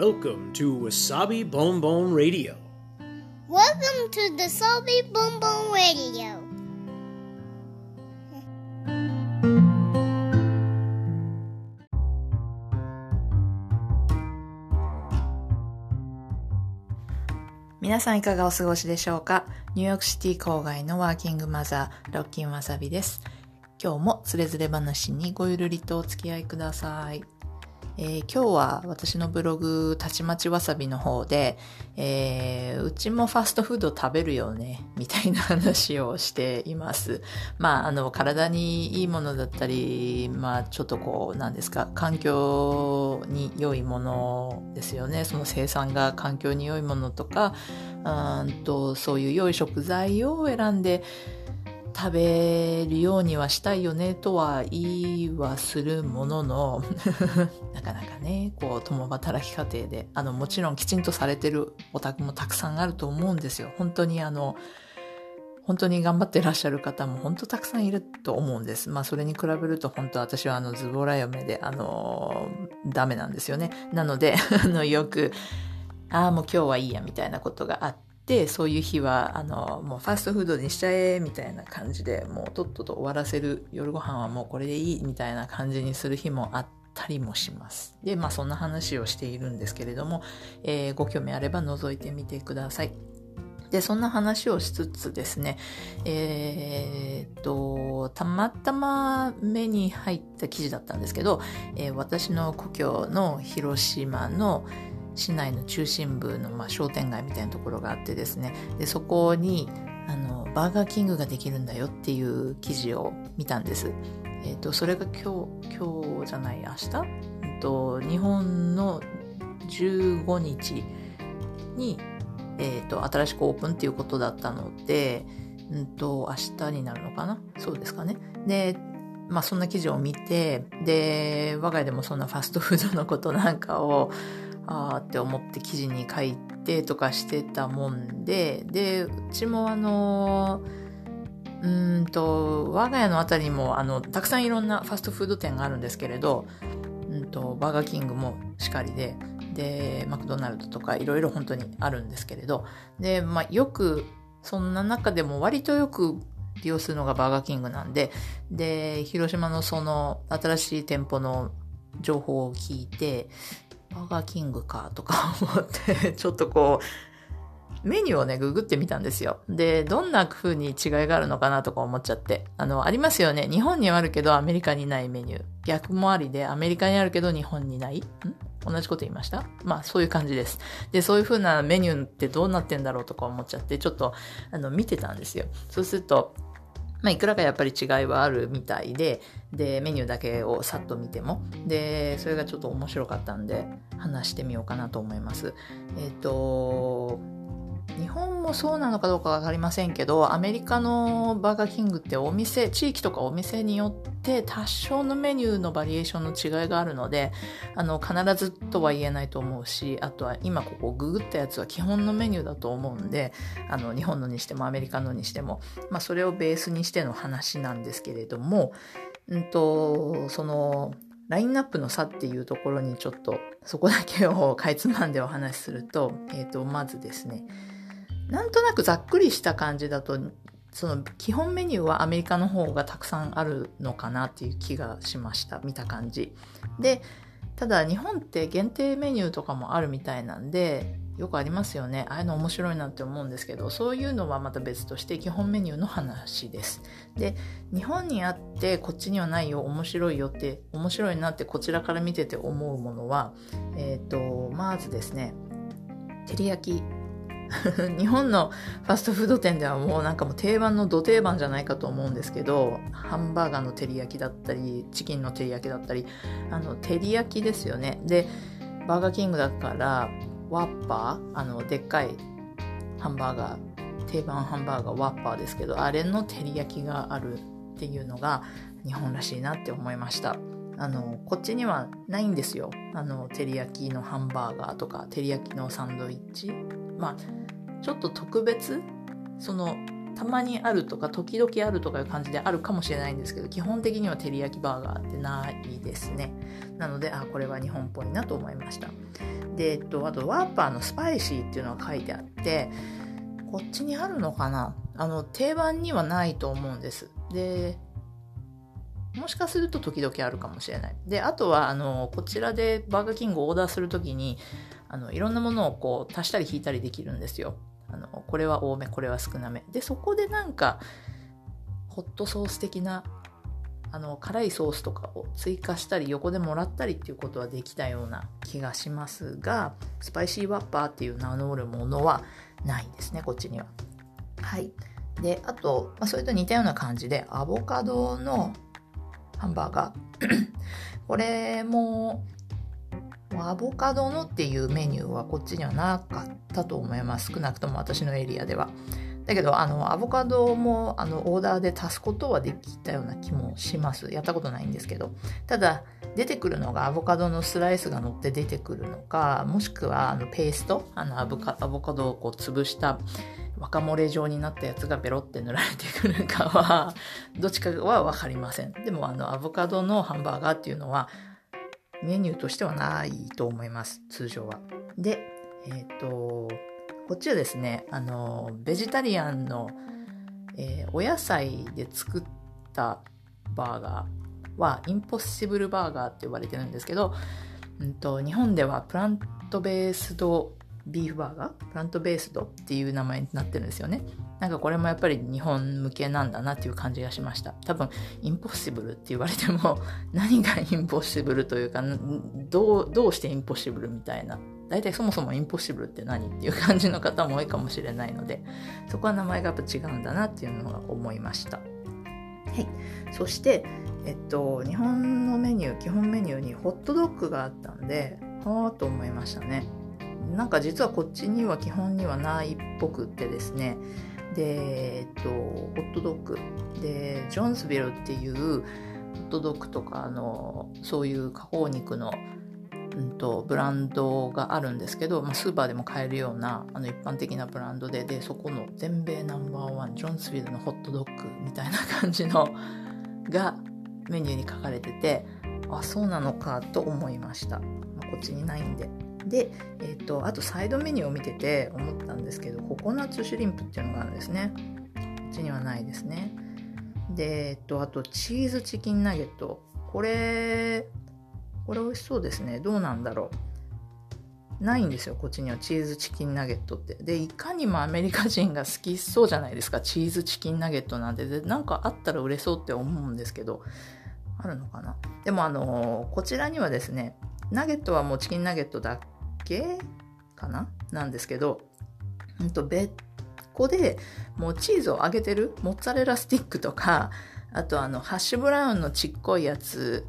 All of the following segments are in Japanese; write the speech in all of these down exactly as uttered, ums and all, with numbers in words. Welcome to Wasabi Bon Bon Radio. Welcome to the Wasabi Bon Bon Radio. 皆さんいかがお過ごしでしょうか。ニューヨークシティ郊外のワーキングマザー、ロッキンわさびです。今日もつれづれ話にごゆるりとお付き合いください。えー、今日は私のブログたちまちわさびの方で、えー、うちもファストフード食べるよねみたいな話をしています。まあ、あの体にいいものだったり、まあ、ちょっとこう何ですか、環境に良いものですよね。その生産が環境に良いものとか、うんとそういう良い食材を選んで食べるようにはしたいよねとは言いはするもののなかなかね、こう共働き家庭で、あのもちろんきちんとされてるお宅もたくさんあると思うんですよ。本当にあの本当に頑張ってらっしゃる方も本当たくさんいると思うんです。まあそれに比べると本当私はあのズボラ嫁であのダメなんですよね。なのであのよくああもう今日はいいやみたいなことがあって、でそういう日はあのもうファーストフードにしちゃえみたいな感じで、もうとっとと終わらせる、夜ご飯はもうこれでいいみたいな感じにする日もあったりもします。でまあそんな話をしているんですけれども、えー、ご興味あれば覗いてみてください。でそんな話をしつつですね、えー、っとたまたま目に入った記事だったんですけど、えー、私の故郷の広島の市内の中心部のまあ商店街みたいなところがあってですね、でそこにあのバーガーキングができるんだよっていう記事を見たんです。えー、とそれが今日今日じゃない明日、えー、と日本のじゅうごにちに、えー、と新しくオープンっていうことだったので、えー、と明日になるのかな、そうですかね。でまあそんな記事を見て、で我が家でもそんなファストフードのことなんかをあーって思って記事に書いてとかしてたもんで、でうちもあのうーんと我が家のあたりにもあのたくさんいろんなファストフード店があるんですけれど、うんとバーガーキングもしかりで、でマクドナルドとかいろいろ本当にあるんですけれど、でまあよくそんな中でも割とよく利用するのがバーガーキングなんで、で広島のその新しい店舗の情報を聞いて。バーガーキングかとか思ってちょっとこうメニューをねググってみたんですよ。でどんな風に違いがあるのかなとか思っちゃって、あのありますよね、日本にはあるけどアメリカにないメニュー、逆もありでアメリカにあるけど日本にない、ん同じこと言いました。まあそういう感じです。でそういう風なメニューってどうなってんだろうとか思っちゃって、ちょっとあの見てたんですよ。そうするとまあ、いくらかやっぱり違いはあるみたいで、でメニューだけをさっと見ても、でそれがちょっと面白かったんで話してみようかなと思います。えっと日本もそうなのかどうかわかりませんけど、アメリカのバーガーキングってお店、地域とかお店によって多少のメニューのバリエーションの違いがあるので、あの必ずとは言えないと思うし、あとは今ここググったやつは基本のメニューだと思うんで、あの日本のにしてもアメリカのにしても、まあ、それをベースにしての話なんですけれども、うんとそのラインナップの差っていうところにちょっとそこだけをかいつまんでお話しすると、えーとまずですね、なんとなくざっくりした感じだと、その基本メニューはアメリカの方がたくさんあるのかなっていう気がしました、見た感じで。ただ日本って限定メニューとかもあるみたいなんで、よくありますよね、ああいうの面白いなって思うんですけど、そういうのはまた別として基本メニューの話です。で日本にあってこっちにはないよ、面白いよって、面白いなってこちらから見てて思うものは、えーと、まずですね、照り焼き日本のファストフード店ではもうなんかもう定番のど定番じゃないかと思うんですけど、ハンバーガーの照り焼きだったり、チキンの照り焼きだったり、あの照り焼きですよね。でバーガーキングだからワッパー、あのでっかいハンバーガー、定番ハンバーガーワッパーですけど、あれの照り焼きがあるっていうのが日本らしいなって思いました。あのこっちにはないんですよ、あの照り焼きのハンバーガーとか照り焼きのサンドイッチ、まあちょっと特別、そのたまにあるとか時々あるとかいう感じであるかもしれないんですけど、基本的には照り焼きバーガーってないですね。なので、あ、これは日本っぽいなと思いました。で、えっと、あとワーパーのスパイシーっていうのが書いてあって、こっちにあるのかな、あの定番にはないと思うんです。でもしかすると時々あるかもしれない。で、あとはあのこちらでバーガーキングをオーダーするときにあのいろんなものをこう足したり引いたりできるんですよ。あのこれは多め、これは少なめで、そこでなんかホットソース的なあの辛いソースとかを追加したり横でもらったりっていうことはできたような気がしますが、スパイシーワッパーっていう名乗るものはないですね、こっちには。はい。で、あと、まあ、それと似たような感じでアボカドのハンバーガーこれもアボカドのっていうメニューはこっちにはなかったと思います、少なくとも私のエリアでは。だけどあのアボカドもあのオーダーで足すことはできたような気もします。やったことないんですけど、ただ出てくるのがアボカドのスライスが乗って出てくるのか、もしくはあのペースト、あのアボカ、アボカドをこう潰した若漏れ状になったやつがベロって塗られてくるかはどっちかは分かりません。でもあのアボカドのハンバーガーっていうのはメニューとしてはないと思います、通常は。で、えーと、こっちはですね、あのベジタリアンの、えー、お野菜で作ったバーガーはインポッシブルバーガーって呼ばれてるんですけど、うんと、日本ではプラントベースドビーフバーガー、プラントベースドっていう名前になってるんですよね。なんかこれもやっぱり日本向けなんだなっていう感じがしました。多分インポッシブルって言われても何がインポッシブルというか、どう、どうしてインポッシブルみたいな、大体そもそもインポッシブルって何っていう感じの方も多いかもしれないので、そこは名前がやっぱ違うんだなっていうのが思いました。はい。そして、えっと、日本のメニュー、基本メニューにホットドッグがあったんで、はあと思いましたね。なんか実はこっちには基本にはないっぽくってですね。で、えっと、ホットドッグでジョンスビルっていうホットドッグとかあのそういう加工肉の、うん、とブランドがあるんですけど、まあ、スーパーでも買えるようなあの一般的なブランドで、でそこの全米ナンバーワンジョンスビルのホットドッグみたいな感じのがメニューに書かれてて、あ、そうなのかと思いました、まあ、こっちにないんで。で、えーと、あとサイドメニューを見てて思ったんですけど、ココナッツシュリンプっていうのがあるんですね。こっちにはないですね。で、えーと、あとチーズチキンナゲット、これこれ美味しそうですね。どうなんだろう、ないんですよこっちにはチーズチキンナゲットって。で、いかにもアメリカ人が好きそうじゃないですか、チーズチキンナゲットなんて。で、なんかあったら売れそうって思うんですけど、あるのかな。でもあのー、こちらにはですね、ナゲットはもうチキンナゲットだけかななんですけど、うんと、別個でもうチーズを揚げてるモッツァレラスティックとか、あとあのハッシュブラウンのちっこいやつ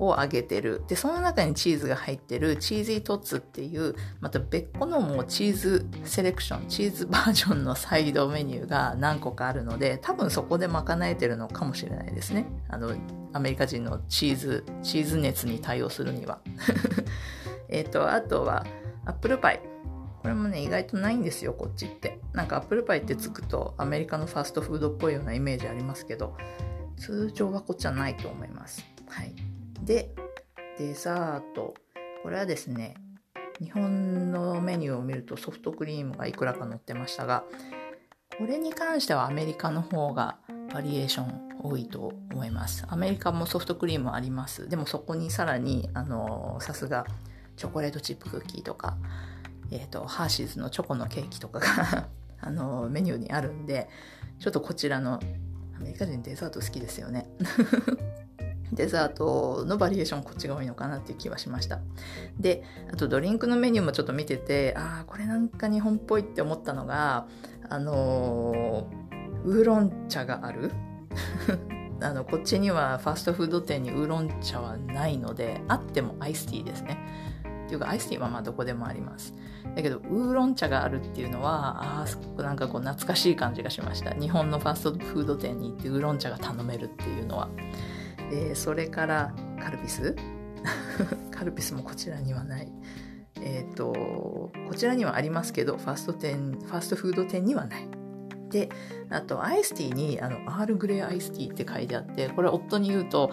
を揚げてる、でその中にチーズが入ってるチーズイトッツっていう、また別個のもうチーズセレクション、チーズバージョンのサイドメニューが何個かあるので、多分そこで賄えてるのかもしれないですね、あのアメリカ人のチーズチーズ熱に対応するにはえっとあとはアップルパイ、これもね意外とないんですよこっちって。なんかアップルパイってつくとアメリカのファストフードっぽいようなイメージありますけど、通常はこっちはないと思います。はい。で、デザート、これはですね、日本のメニューを見るとソフトクリームがいくらか載ってましたが、これに関してはアメリカの方がバリエーション多いと思います。アメリカもソフトクリームあります。でもそこにさらにあのさすがチョコレートチップクッキーとか、えーと、ハーシーズのチョコのケーキとかがあのメニューにあるんで、ちょっとこちらのアメリカ人デザート好きですよねデザートのバリエーションこっちが多いのかなっていう気はしました。で、あとドリンクのメニューもちょっと見てて、ああこれなんか日本っぽいって思ったのが、あのー、ウーロン茶があるあのこっちにはファストフード店にウーロン茶はないので、あってもアイスティーですね。っていうかアイスティーはまあどこでもあります。だけどウーロン茶があるっていうのは、あ、すごくなんかこう懐かしい感じがしました。日本のファストフード店に行ってウーロン茶が頼めるっていうのは。で、それからカルピスカルピスもこちらにはない、えーと、こちらにはありますけどファースト店、ファーストフード店にはないっで、あとアイスティーにあのアールグレーアイスティーって書いてあって、これ夫に言うと、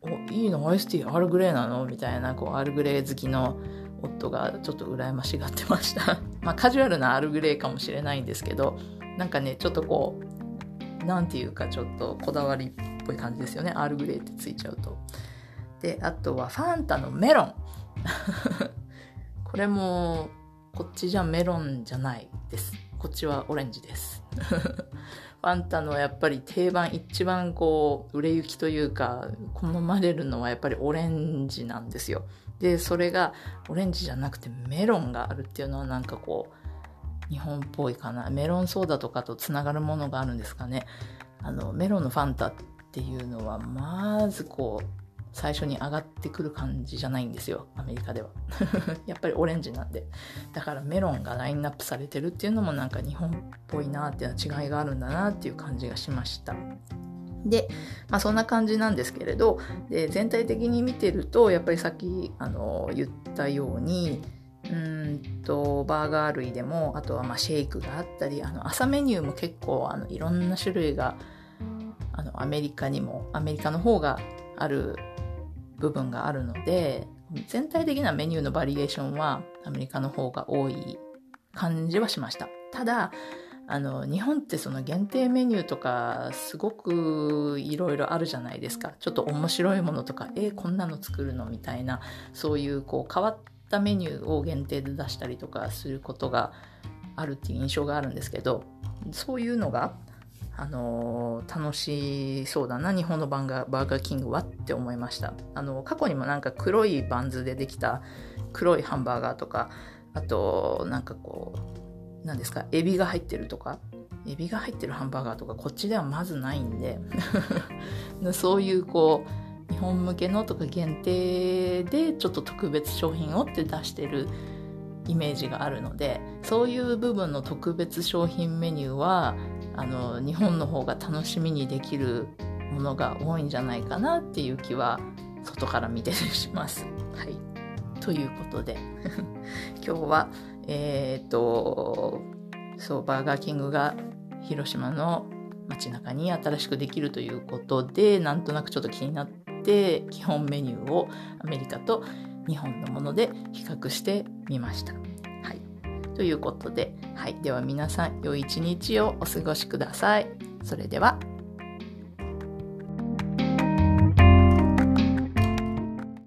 おいいのアイスティーアールグレーなのみたいな、こうアールグレー好きの夫がちょっと羨ましがってましたまあカジュアルなアールグレーかもしれないんですけど、なんかねちょっとこうなんていうかちょっとこだわりっぽい感じですよね、アールグレーってついちゃうと。であとはファンタのメロンこれもこっちじゃメロンじゃないです、こっちはオレンジですファンタのやっぱり定番、一番こう売れ行きというか好まれるのはやっぱりオレンジなんですよ。でそれがオレンジじゃなくてメロンがあるっていうのはなんかこう日本っぽいかな。メロンソーダとかとつながるものがあるんですかね。あのメロンのファンタっていうのはまずこう最初に上がってくる感じじゃないんですよ、アメリカではやっぱりオレンジなんで。だからメロンがラインナップされてるっていうのもなんか日本っぽいなっていう違いがあるんだなっていう感じがしました。で、まあ、そんな感じなんですけれど、で全体的に見てるとやっぱりさっきあの言ったようにうーんとバーガー類でも、あとはまあシェイクがあったり、あの朝メニューも結構あのいろんな種類があのアメリカにもアメリカの方がある部分があるので、全体的なメニューのバリエーションはアメリカの方が多い感じはしました。ただあの日本ってその限定メニューとかすごくいろいろあるじゃないですか。ちょっと面白いものとか、えー、こんなの作るのみたいな、そういうこう変わったメニューを限定で出したりとかすることがあるっていう印象があるんですけど、そういうのがあの楽しそうだな日本のバーガー、バーガーキングはって思いました。あの過去にもなんか黒いバンズでできた黒いハンバーガーとか、あとなんかこうなんですか、エビが入ってるとか、エビが入ってるハンバーガーとかこっちではまずないんでそういうこう日本向けのとか限定でちょっと特別商品をって出してるイメージがあるので、そういう部分の特別商品メニューはあの日本の方が楽しみにできるものが多いんじゃないかなっていう気は外から見てします、はい、ということで今日はえー、っとそうバーガーキングが広島の街中に新しくできるということで、なんとなくちょっと気になって基本メニューをアメリカと日本のもので比較してみました、はい、ということで、はい、では皆さん良い一日をお過ごしください。それでは。